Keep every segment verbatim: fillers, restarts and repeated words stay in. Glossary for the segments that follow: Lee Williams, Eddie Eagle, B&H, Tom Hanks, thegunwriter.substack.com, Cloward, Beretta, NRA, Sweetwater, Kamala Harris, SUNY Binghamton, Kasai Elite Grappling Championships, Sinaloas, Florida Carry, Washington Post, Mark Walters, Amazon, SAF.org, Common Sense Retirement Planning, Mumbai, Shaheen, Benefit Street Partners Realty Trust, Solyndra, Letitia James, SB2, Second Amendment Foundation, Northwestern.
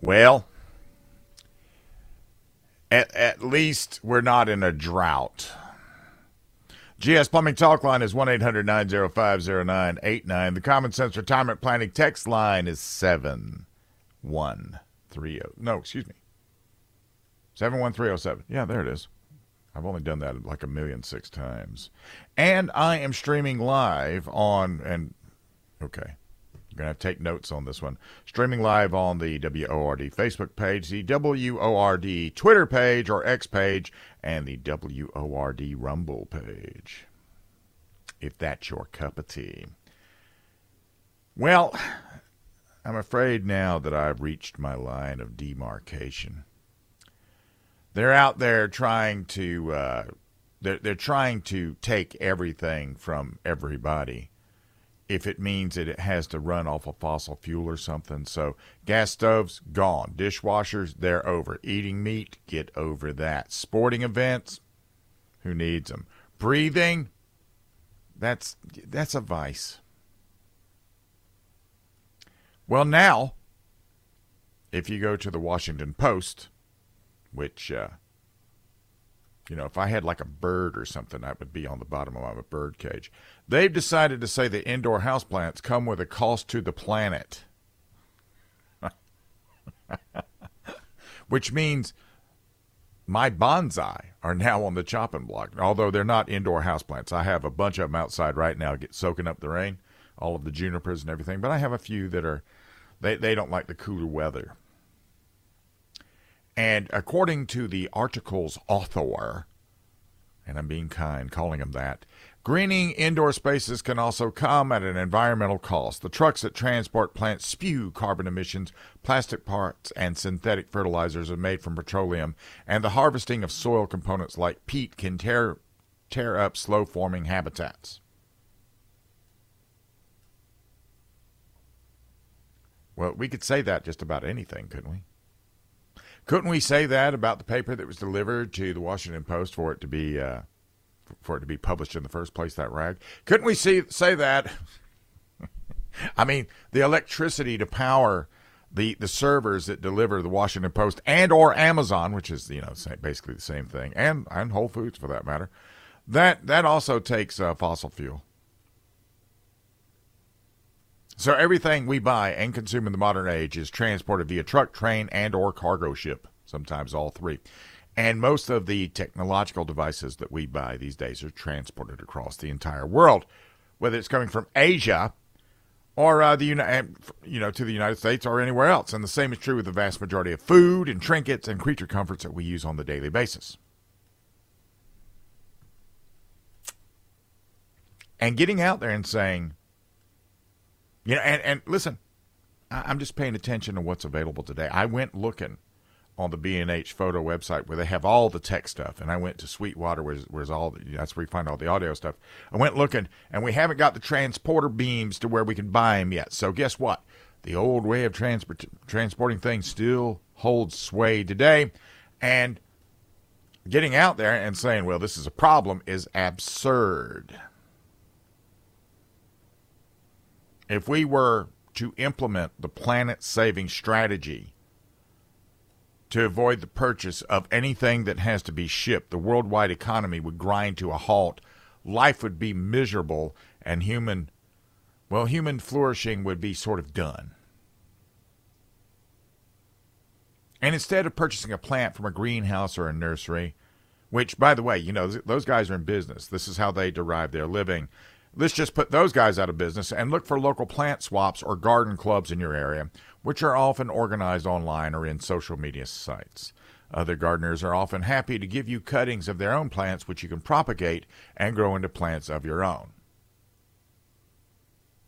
Well, at, at least we're not in a drought. G S Plumbing Talk Line is one eight hundred nine oh five oh nine eight nine. The Common Sense Retirement Planning text line is seven one three oh. No, excuse me. seven one three oh seven. Yeah, there it is. I've only done that like a million six times. And I am streaming live on, and okay, you're going to have to take notes on this one. Streaming live on the W O R D Facebook page, the W O R D Twitter page or X page, and the W O R D Rumble page, if that's your cup of tea. Well, I'm afraid now that I've reached my line of demarcation. They're out there trying to, uh, they're, they're trying to take everything from everybody if it means that it has to run off of fossil fuel or something. So gas stoves, gone. Dishwashers, they're over. Eating meat, get over that. Sporting events, who needs them? Breathing, that's that's a vice. Well, now, if you go to the Washington Post, which, uh, you know, if I had like a bird or something, that would be on the bottom of my bird cage. They've decided to say the indoor houseplants come with a cost to the planet. Which means my bonsai are now on the chopping block, although they're not indoor houseplants. I have a bunch of them outside right now get soaking up the rain, all of the junipers and everything, but I have a few that are, they, they don't like the cooler weather. And according to the article's author, and I'm being kind, calling him that, greening indoor spaces can also come at an environmental cost. The trucks that transport plants spew carbon emissions, plastic parts, and synthetic fertilizers are made from petroleum, and the harvesting of soil components like peat can tear, tear up slow-forming habitats. Well, we could say that just about anything, couldn't we? Couldn't we say that about the paper that was delivered to the Washington Post for it to be uh, for it to be published in the first place, that rag? Couldn't we see, say that? I mean, the electricity to power the, the servers that deliver the Washington Post and or Amazon, which is, you know, basically the same thing, and, and Whole Foods for that matter, that, that also takes uh, fossil fuel. So everything we buy and consume in the modern age is transported via truck, train, and or cargo ship, sometimes all three. And most of the technological devices that we buy these days are transported across the entire world, whether it's coming from Asia or uh, the Uni- you know, to the United States or anywhere else. And the same is true with the vast majority of food and trinkets and creature comforts that we use on the daily basis. And getting out there and saying, you know, and, and listen, I'm just paying attention to what's available today. I went looking on the B and H photo website where they have all the tech stuff, and I went to Sweetwater, where's, where's all the, that's where you find all the audio stuff. I went looking, and we haven't got the transporter beams to where we can buy them yet. So guess what? The old way of transport, transporting things still holds sway today, and getting out there and saying, well, this is a problem is absurd. If we were to implement the planet-saving strategy to avoid the purchase of anything that has to be shipped, the worldwide economy would grind to a halt, life would be miserable, and human, well, human flourishing would be sort of done. And instead of purchasing a plant from a greenhouse or a nursery, which, by the way, you know, those guys are in business. This is how they derive their living. Let's just put those guys out of business and look for local plant swaps or garden clubs in your area, which are often organized online or in social media sites. Other gardeners are often happy to give you cuttings of their own plants, which you can propagate and grow into plants of your own.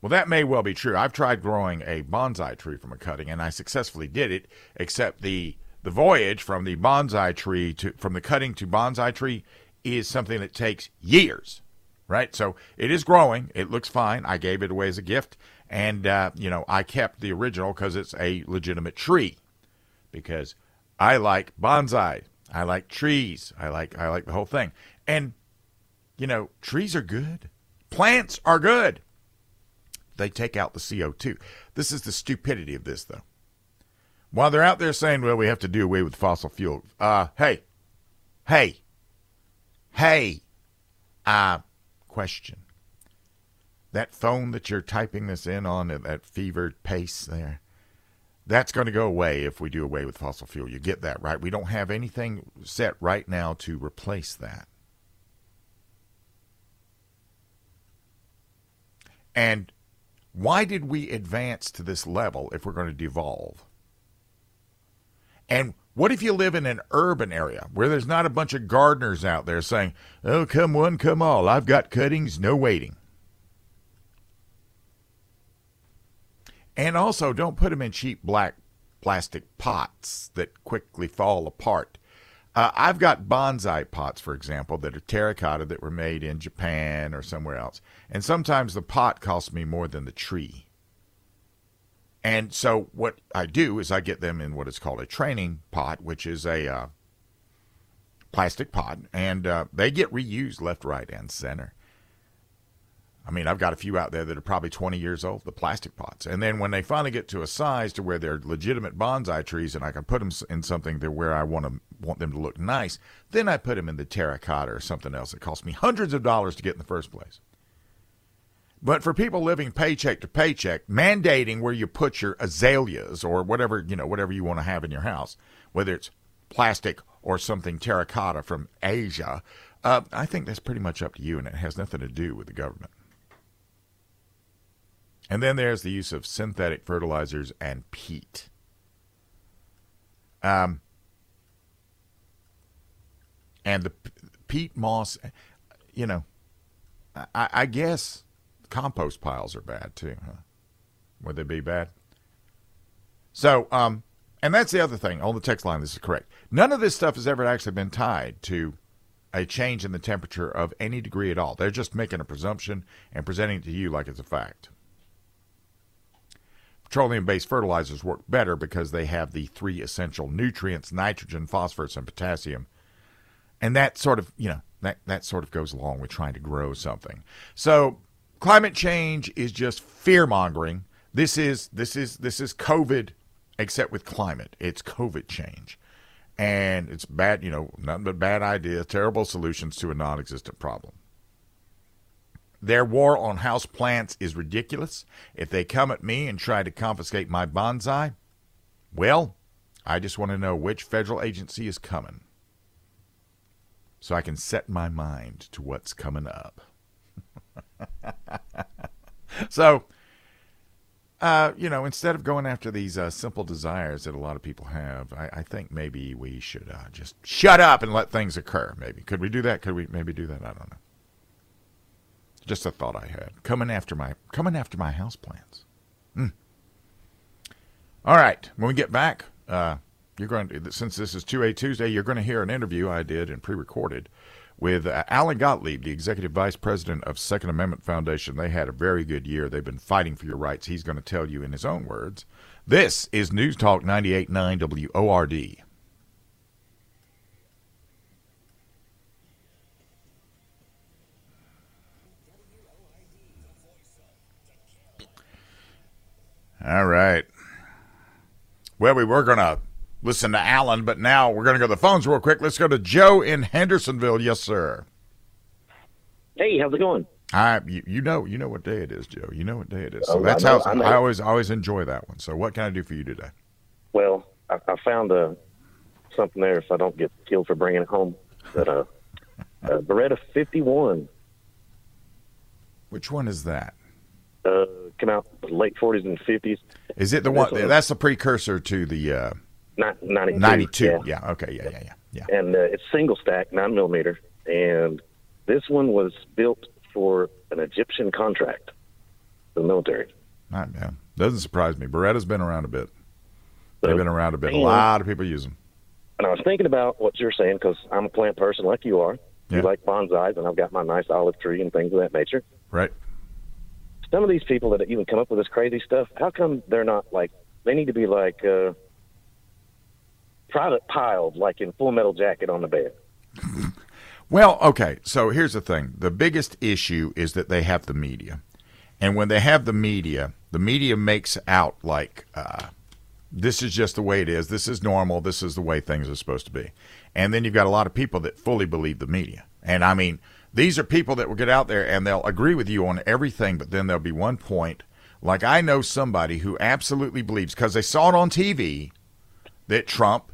Well, that may well be true. I've tried growing a bonsai tree from a cutting, and I successfully did it, except the, the voyage from the bonsai tree to, from the cutting to bonsai tree is something that takes years. Right, so it is growing. It looks fine. I gave it away as a gift, and uh, you know, I kept the original because it's a legitimate tree. Because I like bonsai, I like trees, I like I like the whole thing. And you know, trees are good. Plants are good. They take out the C O two. This is the stupidity of this, though. While they're out there saying, well, we have to do away with fossil fuel, uh, hey, hey, hey, uh, question. That phone that you're typing this in on at that fevered pace there, that's going to go away if we do away with fossil fuel. You get that, right? We don't have anything set right now to replace that. And why did we advance to this level if we're going to devolve? And what if you live in an urban area where there's not a bunch of gardeners out there saying, oh, come one, come all, I've got cuttings, no waiting. And also, don't put them in cheap black plastic pots that quickly fall apart. Uh, I've got bonsai pots, for example, that are terracotta that were made in Japan or somewhere else. And sometimes the pot costs me more than the tree. And so what I do is I get them in what is called a training pot, which is a uh, plastic pot. And uh, they get reused left, right, and center. I mean, I've got a few out there that are probably twenty years old, the plastic pots. And then when they finally get to a size to where they're legitimate bonsai trees and I can put them in something that where I want them, want them to look nice, then I put them in the terracotta or something else that cost me hundreds of dollars to get in the first place. But for people living paycheck to paycheck, mandating where you put your azaleas or whatever, you know, whatever you want to have in your house, whether it's plastic or something terracotta from Asia, uh, I think that's pretty much up to you, and it has nothing to do with the government. And then there's the use of synthetic fertilizers and peat. Um, and the peat moss, you know, I, I guess compost piles are bad too, huh? Would they be bad? So, um, and that's the other thing. On the text line, this is correct. None of this stuff has ever actually been tied to a change in the temperature of any degree at all. They're just making a presumption and presenting it to you like it's a fact. Petroleum-based fertilizers work better because they have the three essential nutrients, nitrogen, phosphorus, and potassium. And that sort of, you know, that, that sort of goes along with trying to grow something. So climate change is just fear-mongering. This is, this is, this is COVID, except with climate. It's COVID change. And it's bad, you know, nothing but bad ideas, terrible solutions to a non-existent problem. Their war on house plants is ridiculous. If they come at me and try to confiscate my bonsai, well, I just want to know which federal agency is coming so I can set my mind to what's coming up. So, uh, you know, instead of going after these uh, simple desires that a lot of people have, I, I think maybe we should uh, just shut up and let things occur. Maybe. Could we do that? Could we maybe do that? I don't know. Just a thought I had. Coming after my coming after my houseplants. Mm. All right. When we get back, uh, you're going to, since this is two A Tuesday, you're going to hear an interview I did and pre-recorded with uh, Alan Gottlieb, the Executive Vice President of Second Amendment Foundation. They had a very good year. They've been fighting for your rights. He's going to tell you in his own words. This is News Talk ninety-eight point nine W O R D. All right. Well, we were going to listen to Alan, but now we're going to go to the phones real quick. Let's go to Joe in Hendersonville. Yes, sir. Hey, how's it going? I, you, you know, you know what day it is, Joe. You know what day it is. So oh, that's I know, how I, know. I always, always enjoy that one. So what can I do for you today? Well, I, I found uh, something there. If I don't get killed for bringing it home, that uh, uh, Beretta fifty-one. Which one is that? Uh, come out in the late forties and fifties. Is it the one that's the precursor to the uh, ninety-two? ninety-two. Yeah. yeah. Okay. Yeah. Yeah. Yeah. yeah. And uh, it's single stack, nine millimeter, and this one was built for an Egyptian contract, the military. Not bad. Doesn't surprise me. Beretta's been around a bit. So, They've been around a bit. A lot of people use them. And I was thinking about what you're saying because I'm a plant person, like you are. Yeah. You like bonsais, and I've got my nice olive tree and things of that nature. Right. Some of these people that even come up with this crazy stuff, how come they're not like, they need to be like uh, product piled, like in Full Metal Jacket on the bed? Well, okay, so here's the thing. The biggest issue is that they have the media. And when they have the media, the media makes out like uh, this is just the way it is. This is normal. This is the way things are supposed to be. And then you've got a lot of people that fully believe the media. And, I mean, these are people that will get out there and they'll agree with you on everything, but then there'll be one point. Like, I know somebody who absolutely believes, because they saw it on T V, that Trump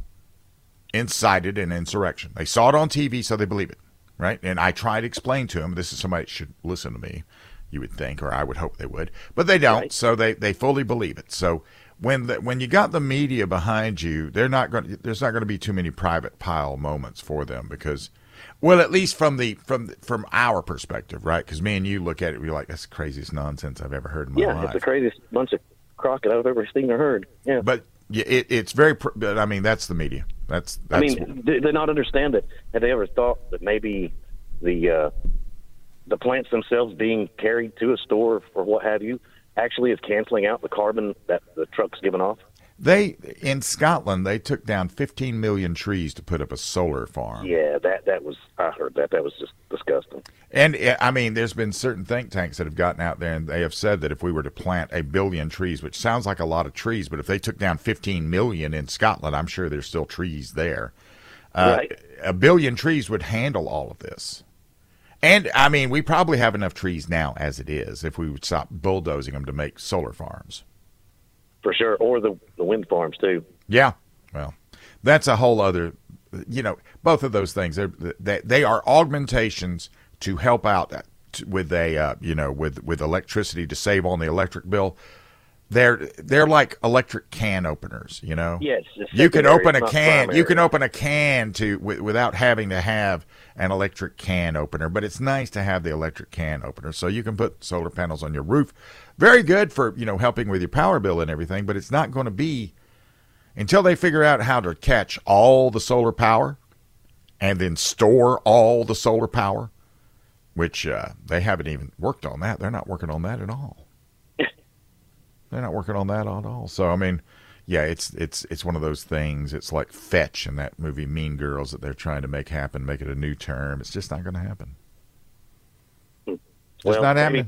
incited an insurrection. They saw it on T V, so they believe it, right? And I try to explain to them, this is somebody that should listen to me, you would think, or I would hope they would. But they don't, right. so they, they fully believe it. So when the, when you got the media behind you, they're not going. There's not going to be too many private pile moments for them because, well, at least from the from from our perspective, right? Because me and you look at it, we're like, that's the craziest nonsense I've ever heard in my yeah, life. Yeah, it's the craziest bunch of crocodile I've ever seen or heard. Yeah, but yeah, it, it's very. But I mean, that's the media. That's. that's I mean, do they not understand that? Have they ever thought that maybe the uh, the plants themselves being carried to a store or what have you? Actually is canceling out the carbon that the truck's giving off? They, in Scotland, they took down fifteen million trees to put up a solar farm. Yeah, that, that was, I heard that. That was just disgusting. And, I mean, there's been certain think tanks that have gotten out there, and they have said that if we were to plant a billion trees, which sounds like a lot of trees, but if they took down fifteen million in Scotland, I'm sure there's still trees there. Uh, right. A billion trees would handle all of this. And, I mean, we probably have enough trees now as it is if we would stop bulldozing them to make solar farms. For sure, or the, the wind farms, too. Yeah, well, that's a whole other, you know, both of those things. They, they are augmentations to help out with, a, uh, you know, with, with electricity to save on the electric bill. They're they're like electric can openers, you know. Yes, you can open a can. Primary. You can open a can to w- without having to have an electric can opener. But it's nice to have the electric can opener, so you can put solar panels on your roof. Very good for, you know, helping with your power bill and everything. But it's not going to be until they figure out how to catch all the solar power and then store all the solar power, which uh, they haven't even worked on that. They're not working on that at all. They're not working on that at all. So, I mean, yeah, it's it's it's one of those things. It's like fetch in that movie Mean Girls that they're trying to make happen, make it a new term. It's just not going to happen. It's well, not happening.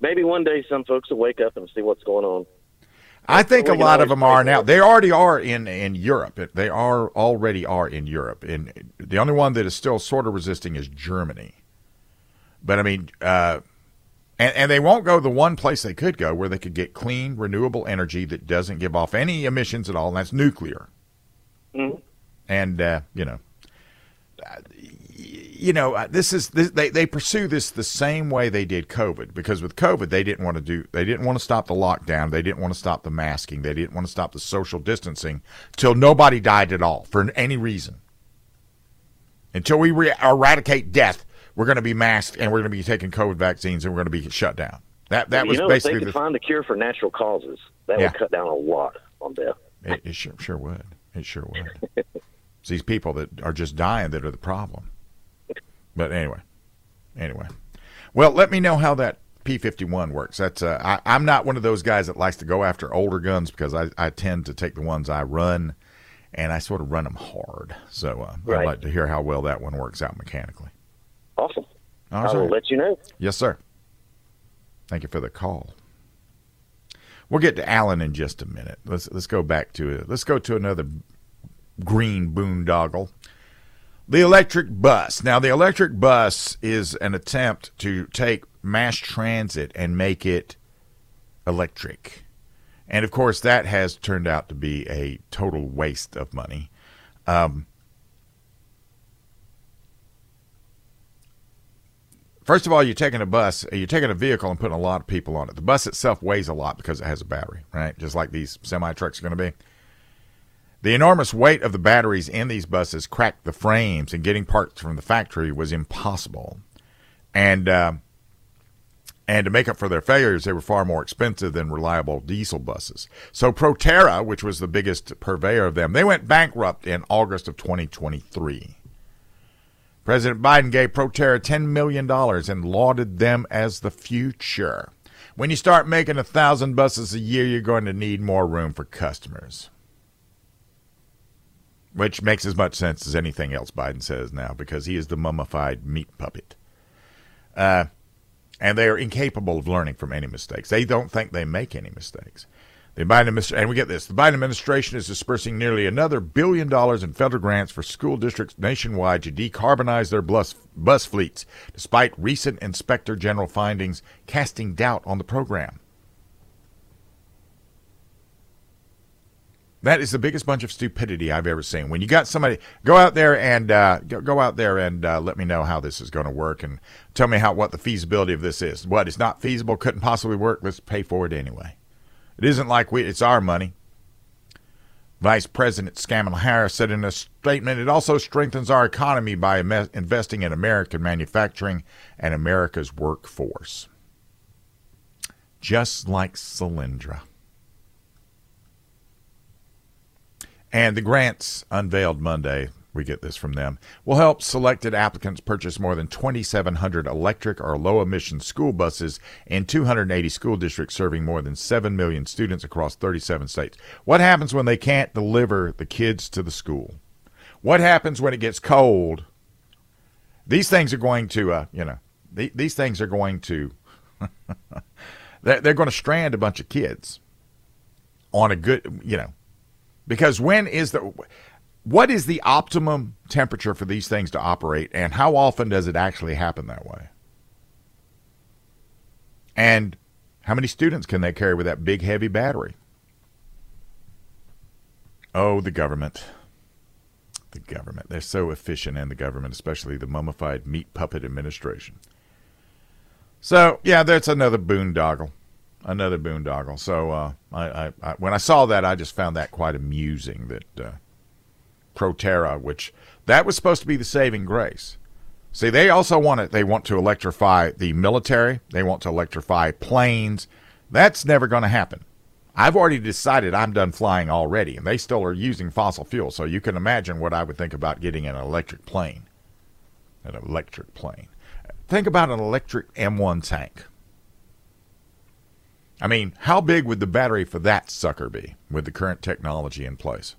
Maybe, maybe one day some folks will wake up and see what's going on. I think a lot of them are now. They already are in, in Europe. They are already are in Europe. And the only one that is still sort of resisting is Germany. But, I mean... uh And, and they won't go the one place they could go where they could get clean, renewable energy that doesn't give off any emissions at all, and that's nuclear. Mm-hmm. And, uh, you know, uh, you know, this is this, they, they pursue this the same way they did COVID, because with COVID, they didn't want to do they didn't want to stop the lockdown. They didn't want to stop the masking. They didn't want to stop the social distancing till nobody died at all for any reason. Until we re- eradicate death. We're going to be masked, and we're going to be taking COVID vaccines, and we're going to be shut down. That that you was know, basically. If they could the, find a cure for natural causes, that yeah. would cut down a lot on death. It, it sure sure would. It sure would. It's these people that are just dying that are the problem. But anyway, anyway, well, let me know how that P fifty-one works. That's uh, I, I'm not one of those guys that likes to go after older guns because I, I tend to take the ones I run, and I sort of run them hard. So uh, right. I'd like to hear how well that one works out mechanically. Awesome. All right. I will let you know. Yes, sir. Thank you for the call. We'll get to Alan in just a minute. Let's let's go back to it. Let's go to another green boondoggle. The electric bus. Now, the electric bus is an attempt to take mass transit and make it electric. And, of course, that has turned out to be a total waste of money. Um First of all, you're taking a bus, you're taking a vehicle and putting a lot of people on it. The bus itself weighs a lot because it has a battery, right? Just like these semi-trucks are going to be. The enormous weight of the batteries in these buses cracked the frames, and getting parts from the factory was impossible. And uh, and to make up for their failures, they were far more expensive than reliable diesel buses. So Proterra, which was the biggest purveyor of them, they went bankrupt in August of twenty twenty-three. President Biden gave Proterra ten million dollars and lauded them as the future. When you start making one thousand buses a year, you're going to need more room for customers. Which makes as much sense as anything else Biden says now, because he is the mummified meat puppet. Uh, and they are incapable of learning from any mistakes. They don't think they make any mistakes. The Biden administration, and we get this, the Biden administration is dispersing nearly another billion dollars in federal grants for school districts nationwide to decarbonize their bus, bus fleets, despite recent inspector general findings casting doubt on the program. That is the biggest bunch of stupidity I've ever seen. When you got somebody, go out there and uh, go, go out there and uh, let me know how this is going to work and tell me how what the feasibility of this is. What, it's not feasible, couldn't possibly work, let's pay for it anyway. It isn't like we, it's our money. Vice President Kamala Harris said in a statement, it also strengthens our economy by investing in American manufacturing and America's workforce. Just like Solyndra. And the grants unveiled Monday, we get this from them, will help selected applicants purchase more than twenty-seven hundred electric or low-emission school buses in two hundred eighty school districts serving more than seven million students across thirty-seven states. What happens when they can't deliver the kids to the school? What happens when it gets cold? These things are going to, uh, you know, th- these things are going to, they're, they're going to strand a bunch of kids on a good, you know, because when is the... What is the optimum temperature for these things to operate, and how often does it actually happen that way? And how many students can they carry with that big, heavy battery? Oh, the government. The government. They're so efficient in the government, especially the mummified meat puppet administration. So, yeah, that's another boondoggle. Another boondoggle. So uh, I, I, I, when I saw that, I just found that quite amusing that... Uh, Proterra, which that was supposed to be the saving grace. See, they also want it. They want to electrify the military. They want to electrify planes. That's never going to happen. I've already decided I'm done flying already, and they still are using fossil fuel. So you can imagine what I would think about getting an electric plane. An electric plane. Think about an electric M one tank. I mean, how big would the battery for that sucker be with the current technology in place?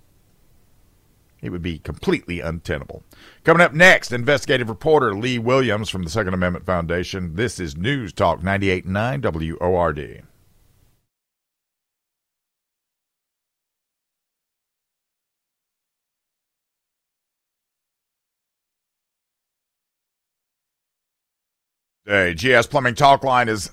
It would be completely untenable. Coming up next, investigative reporter Lee Williams from the Second Amendment Foundation. This is News Talk ninety-eight point nine W O R D. The G S Plumbing Talk Line is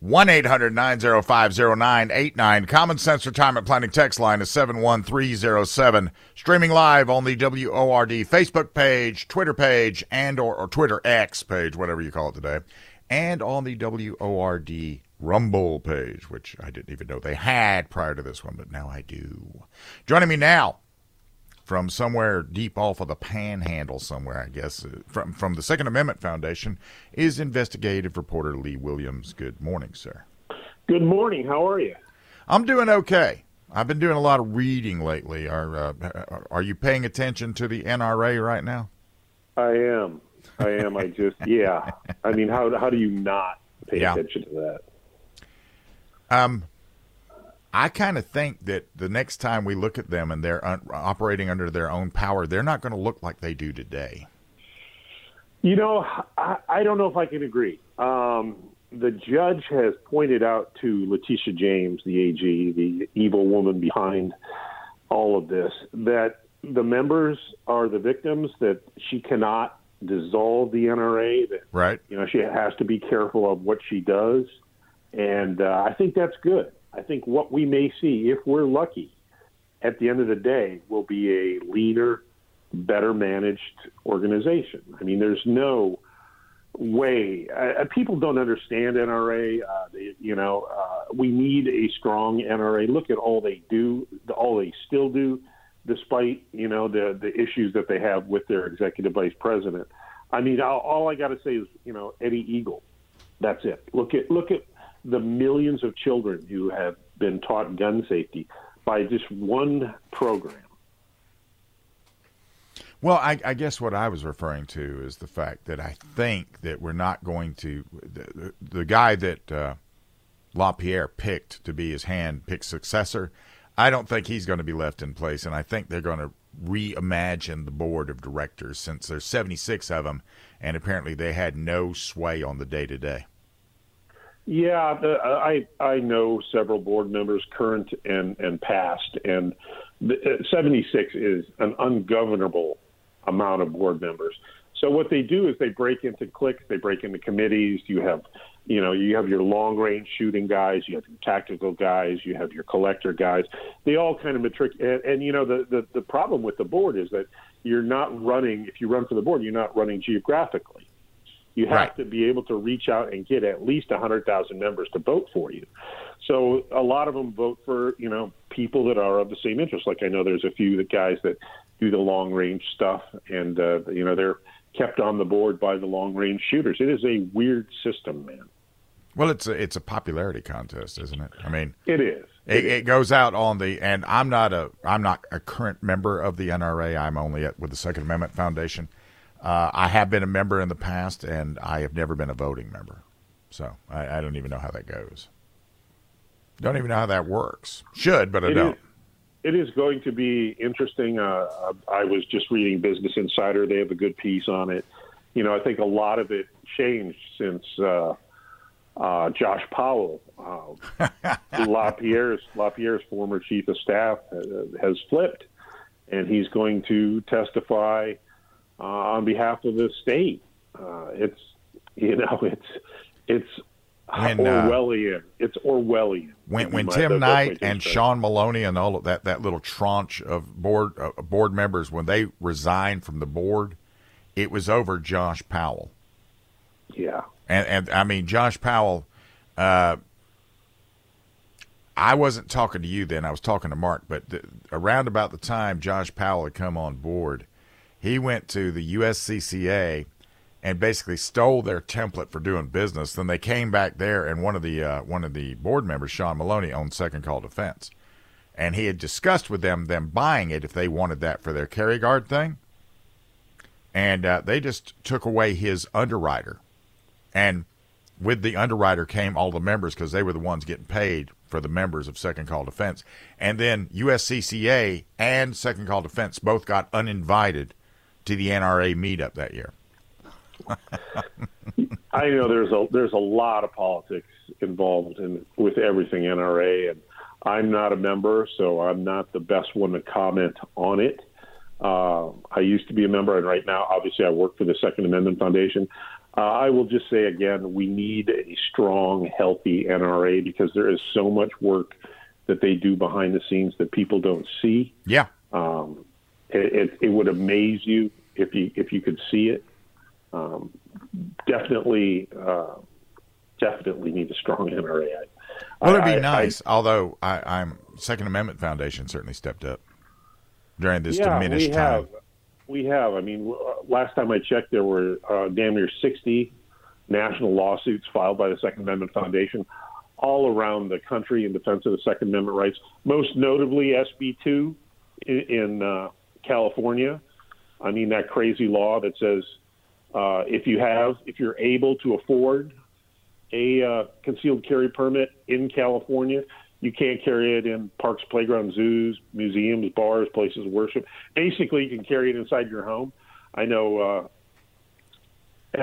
one eight hundred nine oh five oh nine eight nine. Common Sense Retirement Planning text line is seven one three oh seven. Streaming live on the W O R D Facebook page, Twitter page, and or, or Twitter X page, whatever you call it today, and on the W O R D Rumble page, which I didn't even know they had prior to this one, but now I do. Joining me now from somewhere deep off of the panhandle somewhere, I guess, from from the Second Amendment Foundation, is investigative reporter Lee Williams. Good morning, sir. Good morning. How are you? I'm doing okay. I've been doing a lot of reading lately. Are uh, are you paying attention to the N R A right now? I am. I am. I just, yeah. I mean, how how do you not pay yeah. attention to that? Um. I kind of think that the next time we look at them and they're un- operating under their own power, they're not going to look like they do today. You know, I, I don't know if I can agree. Um, the judge has pointed out to Letitia James, the A G, the evil woman behind all of this, that the members are the victims, that she cannot dissolve the N R A, that right. you know, she has to be careful of what she does. And uh, I think that's good. I think what we may see, if we're lucky, at the end of the day, will be a leaner, better managed organization. I mean, there's no way. Uh, people don't understand N R A. Uh, they, you know, uh, we need a strong N R A. Look at all they do, all they still do, despite, you know, the, the issues that they have with their executive vice president. I mean, all, all I got to say is, you know, Eddie Eagle. That's it. Look at, look at. the millions of children who have been taught gun safety by just one program. Well, I, I guess what I was referring to is the fact that I think that we're not going to, the, the guy that uh, LaPierre picked to be his hand-picked successor, I don't think he's going to be left in place, and I think they're going to reimagine the board of directors since there's seventy-six of them, and apparently they had no sway on the day-to-day. Yeah, the, I I know several board members, current and, and past, and the, uh, seventy-six is an ungovernable amount of board members. So what they do is they break into cliques, they break into committees. You have, you know, you have your long-range shooting guys, you have your tactical guys, you have your collector guys. They all kind of matric. And, and you know, the, the the problem with the board is that you're not running. If you run for the board, you're not running geographically. You have right. to be able to reach out and get at least one hundred thousand members to vote for you. So a lot of them vote for, you know, people that are of the same interest. Like I know there's a few of the guys that do the long-range stuff, and, uh, you know, they're kept on the board by the long-range shooters. It is a weird system, man. Well, it's a, it's a popularity contest, isn't it? I mean, it is. It, it goes out on the, and I'm not a I'm not a current member of the N R A. I'm only at, with the Second Amendment Foundation. Uh, I have been a member in the past, and I have never been a voting member. So I, I don't even know how that goes. Don't even know how that works. Should, but I it don't. Is, it is going to be interesting. Uh, I was just reading Business Insider. They have a good piece on it. You know, I think a lot of it changed since uh, uh, Josh Powell, uh, LaPierre's, LaPierre's former chief of staff, uh, has flipped, and he's going to testify Uh, on behalf of the state. Uh, it's, you know, it's it's when, Orwellian. Uh, it's Orwellian. When, when Tim my, Knight and say. Sean Maloney and all of that, that little tranche of board uh, board members, when they resigned from the board, it was over Josh Powell. Yeah. And, and I mean, Josh Powell, uh, I wasn't talking to you then. I was talking to Mark. But the, around about the time Josh Powell had come on board, he went to the U S C C A and basically stole their template for doing business. Then they came back there, and one of the uh, one of the board members, Sean Maloney, owned Second Call Defense, and he had discussed with them them buying it if they wanted that for their carry guard thing. And uh, they just took away his underwriter, and with the underwriter came all the members because they were the ones getting paid for the members of Second Call Defense. And then U S C C A and Second Call Defense both got uninvited to the N R A meetup that year. I know there's a there's a lot of politics involved in with everything N R A, and I'm not a member, so I'm not the best one to comment on it. Uh, I used to be a member, and right now, obviously, I work for the Second Amendment Foundation. Uh, I will just say again, we need a strong, healthy N R A because there is so much work that they do behind the scenes that people don't see. Yeah. Um, It, it, it would amaze you if you if you could see it. Um, definitely, uh, definitely need a strong N R A. Well, it'd be I, nice. I, although I, I'm Second Amendment Foundation certainly stepped up during this yeah, diminished we time. Have, we have. I mean, last time I checked, there were uh, damn near sixty national lawsuits filed by the Second Amendment Foundation all around the country in defense of the Second Amendment rights. Most notably, S B two in. in uh, California. I mean, that crazy law that says uh, if you have, if you're able to afford a uh, concealed carry permit in California, you can't carry it in parks, playgrounds, zoos, museums, bars, places of worship. Basically, you can carry it inside your home. I know uh,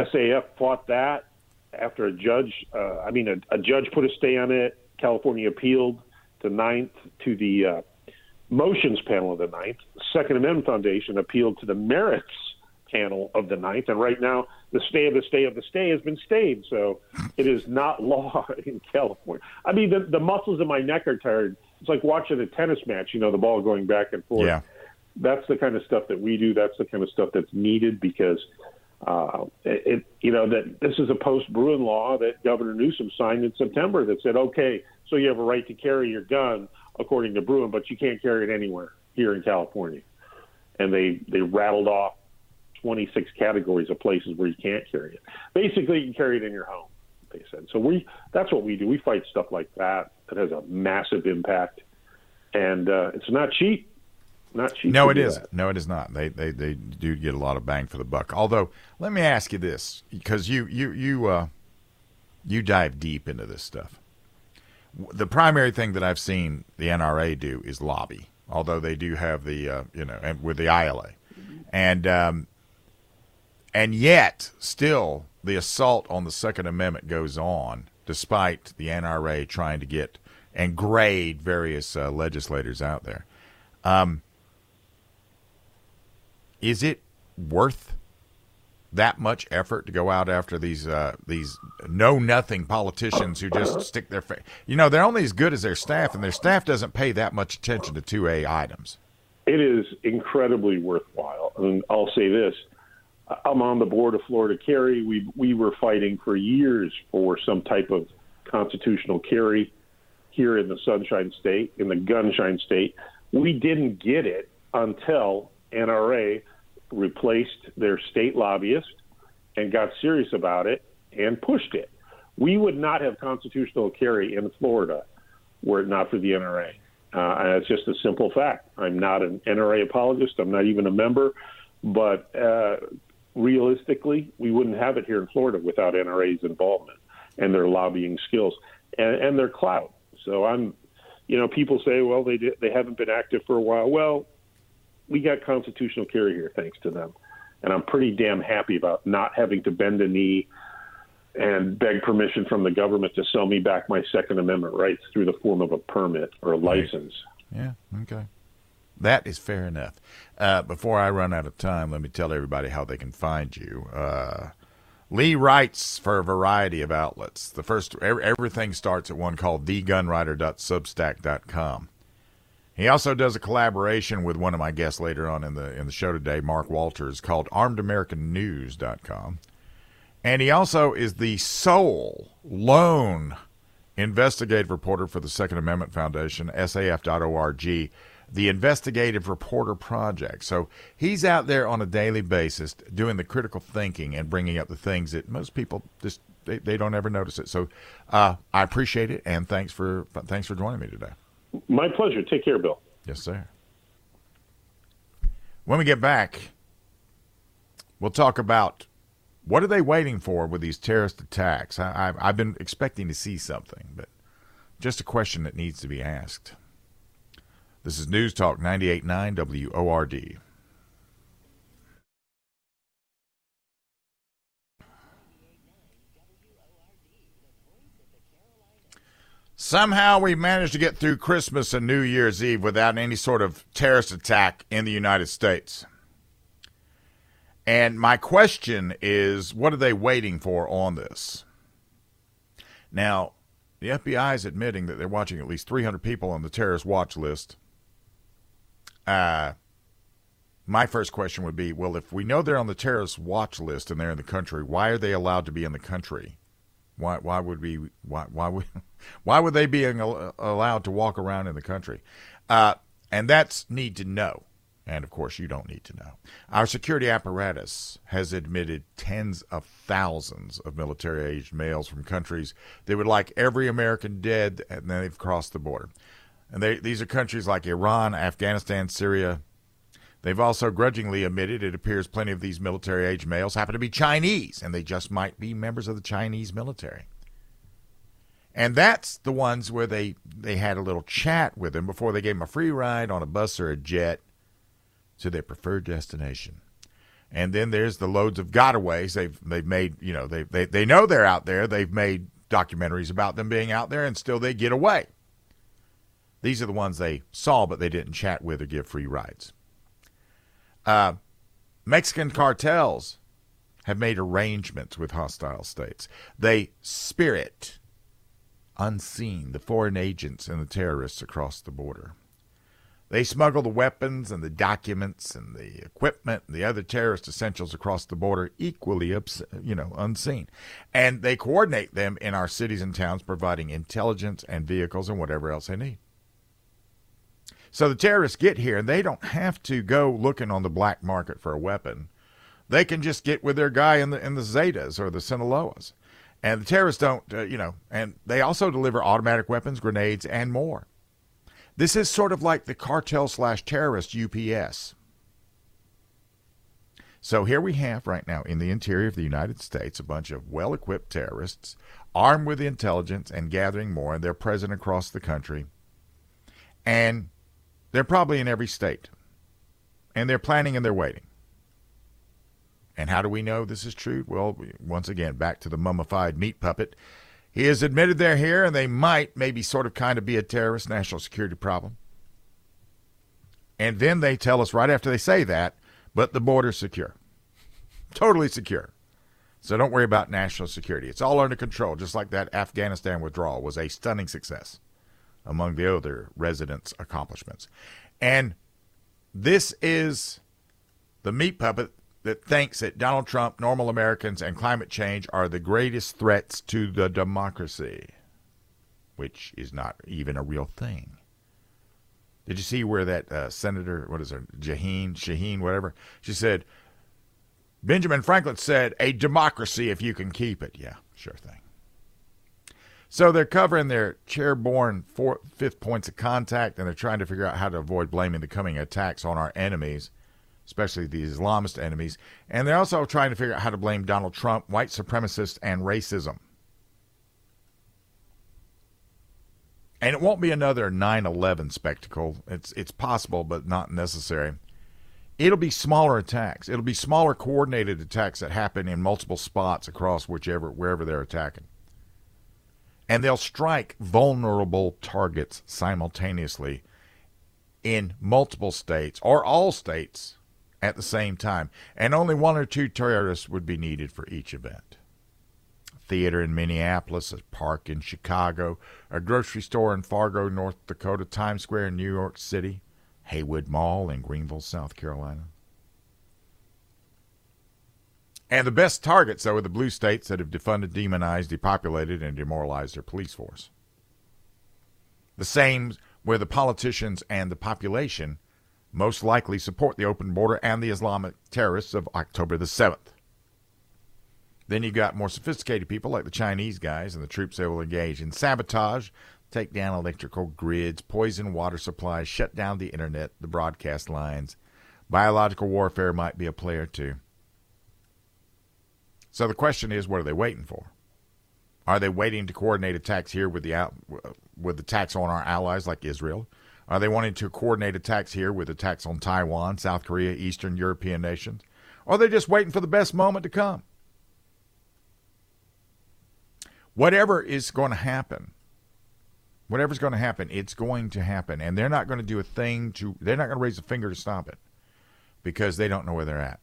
S A F fought that after a judge, uh, I mean, a, a judge put a stay on it. California appealed to ninth to the uh, Motions panel of the ninth. Second Amendment Foundation appealed to the merits panel of the ninth, and right now the stay of the stay of the stay has been stayed, so it is not law in California. I mean, the, the muscles in my neck are tired. It's like watching a tennis match, you know, the ball going back and forth. Yeah. That's the kind of stuff that we do. That's the kind of stuff that's needed because, uh, it, it you know, that this is a post-Bruen law that Governor Newsom signed in September that said, okay, so you have a right to carry your gun according to Bruen, but you can't carry it anywhere here in California. And they, they rattled off twenty-six categories of places where you can't carry it. Basically, you can carry it in your home, they said. So we that's what we do. We fight stuff like that that has a massive impact. And uh, it's not cheap. Not cheap. No, it isn't. No, it is not. They, they they do get a lot of bang for the buck. Although, let me ask you this, because you, you, you, uh, you dive deep into this stuff. The primary thing that I've seen the N R A do is lobby, although they do have the, uh, you know, and with the I L A. And um, and yet, still, the assault on the Second Amendment goes on despite the N R A trying to get and grade various uh, legislators out there. Um, is it worth that much effort to go out after these uh, these know-nothing politicians who just stick their face? You know, they're only as good as their staff, and their staff doesn't pay that much attention to two A items. It is incredibly worthwhile. And I'll say this. I'm on the board of Florida Carry. We we were fighting for years for some type of constitutional carry here in the Sunshine State, in the Gunshine State. We didn't get it until N R A replaced their state lobbyist and got serious about it and pushed it. We would not have constitutional carry in Florida were it not for the N R A. Uh, and it's just a simple fact. I'm not an N R A apologist. I'm not even a member. But uh, realistically, we wouldn't have it here in Florida without N R A's involvement and their lobbying skills and, and their clout. So I'm, you know, people say, well, they did, they haven't been active for a while. Well, we got constitutional carry here thanks to them, and I'm pretty damn happy about not having to bend a knee and beg permission from the government to sell me back my Second Amendment rights through the form of a permit or a license. Yeah. Okay. That is fair enough. Uh, before I run out of time, let me tell everybody how they can find you. Uh, Lee writes for a variety of outlets. The first, everything starts at one called the gun writer dot substack dot com. He also does a collaboration with one of my guests later on in the in the show today, Mark Walters, called armed american news dot com. And he also is the sole lone investigative reporter for the Second Amendment Foundation, S A F dot org. The Investigative Reporter Project. So he's out there on a daily basis doing the critical thinking and bringing up the things that most people just, they, they don't ever notice it. So uh, I appreciate it, and thanks for thanks for joining me today. My pleasure. Take care, Bill. Yes, sir. When we get back, we'll talk about what are they waiting for with these terrorist attacks. I, I, I've been expecting to see something, but just a question that needs to be asked. This is News Talk ninety-eight point nine W O R D. Somehow we managed to get through Christmas and New Year's Eve without any sort of terrorist attack in the United States. And my question is, what are they waiting for on this? Now, the F B I is admitting that they're watching at least three hundred people on the terrorist watch list. Uh, my first question would be, well, if we know they're on the terrorist watch list and they're in the country, why are they allowed to be in the country? Why? Why would we? Why? Why would? Why would they be allowed to walk around in the country? Uh, and that's need to know. And of course, you don't need to know. Our security apparatus has admitted tens of thousands of military-aged males from countries that would like every American dead, and then they've crossed the border. And they, these are countries like Iran, Afghanistan, Syria. They've also grudgingly admitted it appears plenty of these military-aged males happen to be Chinese, and they just might be members of the Chinese military. And that's the ones where they, they had a little chat with them before they gave them a free ride on a bus or a jet to their preferred destination. And then there's the loads of gotaways. They've they've made, you know, they they they know they're out there. They've made documentaries about them being out there, and still they get away. These are the ones they saw, but they didn't chat with or give free rides. Uh, Mexican cartels have made arrangements with hostile states. They spirit unseen the foreign agents and the terrorists across the border. They smuggle the weapons and the documents and the equipment and the other terrorist essentials across the border equally, you know, unseen. And they coordinate them in our cities and towns, providing intelligence and vehicles and whatever else they need. So the terrorists get here, and they don't have to go looking on the black market for a weapon. They can just get with their guy in the in the Zetas or the Sinaloas. And the terrorists don't, uh, you know, and they also deliver automatic weapons, grenades, and more. This is sort of like the cartel slash terrorist U P S. So here we have right now in the interior of the United States a bunch of well-equipped terrorists armed with intelligence and gathering more, and they're present across the country. And they're probably in every state. And they're planning and they're waiting. And how do we know this is true? Well, once again, back to the mummified meat puppet. He has admitted they're here and they might, maybe sort of kind of be a terrorist national security problem. And then they tell us right after they say that, but the border's secure. Totally secure. So don't worry about national security. It's all under control, just like that Afghanistan withdrawal was a stunning success among the other residents' accomplishments. And this is the meat puppet that thinks that Donald Trump, normal Americans, and climate change are the greatest threats to the democracy, which is not even a real thing. Did you see where that uh, senator, what is her, Shaheen, Shaheen, whatever, she said, Benjamin Franklin said, a democracy if you can keep it. Yeah, sure thing. So they're covering their chairborne fourth, fifth points of contact, and they're trying to figure out how to avoid blaming the coming attacks on our enemies, especially the Islamist enemies. And they're also trying to figure out how to blame Donald Trump, white supremacists, and racism. And it won't be another nine eleven spectacle. It's it's possible, but not necessary. It'll be smaller attacks. It'll be smaller coordinated attacks that happen in multiple spots across whichever wherever they're attacking. And they'll strike vulnerable targets simultaneously in multiple states or all states at the same time. And only one or two terrorists would be needed for each event. Theater in Minneapolis, a park in Chicago, a grocery store in Fargo, North Dakota, Times Square in New York City, Haywood Mall in Greenville, South Carolina. And the best targets, though, are the blue states that have defunded, demonized, depopulated, and demoralized their police force. The same where the politicians and the population most likely support the open border and the Islamic terrorists of October the seventh. Then you've got more sophisticated people like the Chinese guys and the troops that will engage in sabotage, take down electrical grids, poison water supplies, shut down the internet, the broadcast lines. Biological warfare might be a player too. So the question is, what are they waiting for? Are they waiting to coordinate attacks here with the out, with attacks on our allies like Israel? Are they wanting to coordinate attacks here with attacks on Taiwan, South Korea, Eastern European nations? Or are they just waiting for the best moment to come? Whatever is going to happen, whatever's going to happen, it's going to happen. And they're not going to do a thing to, they're not going to raise a finger to stop it because they don't know where they're at.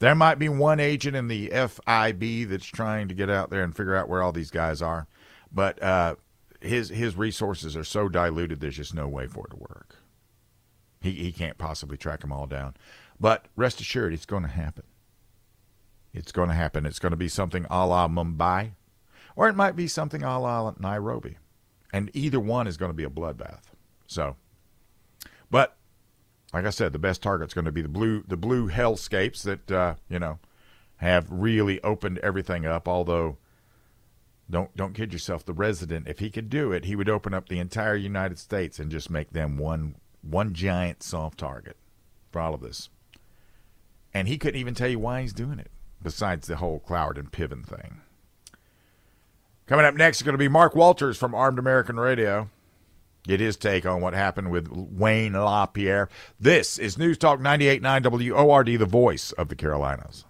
There might be one agent in the F I B that's trying to get out there and figure out where all these guys are. But uh, his his resources are so diluted, there's just no way for it to work. He, he can't possibly track them all down. But rest assured, it's going to happen. It's going to happen. It's going to be something a la Mumbai, or it might be something a la Nairobi. And either one is going to be a bloodbath. So, but like I said, the best target's going to be the blue, the blue hellscapes that, uh, you know, have really opened everything up. Although, don't, don't kid yourself. The resident, if he could do it, he would open up the entire United States and just make them one, one giant soft target for all of this. And he couldn't even tell you why he's doing it, besides the whole Cloward and Piven thing. Coming up next is going to be Mark Walters from Armed American Radio. Get his take on what happened with Wayne LaPierre. This is News Talk ninety-eight point nine W O R D, the voice of the Carolinas.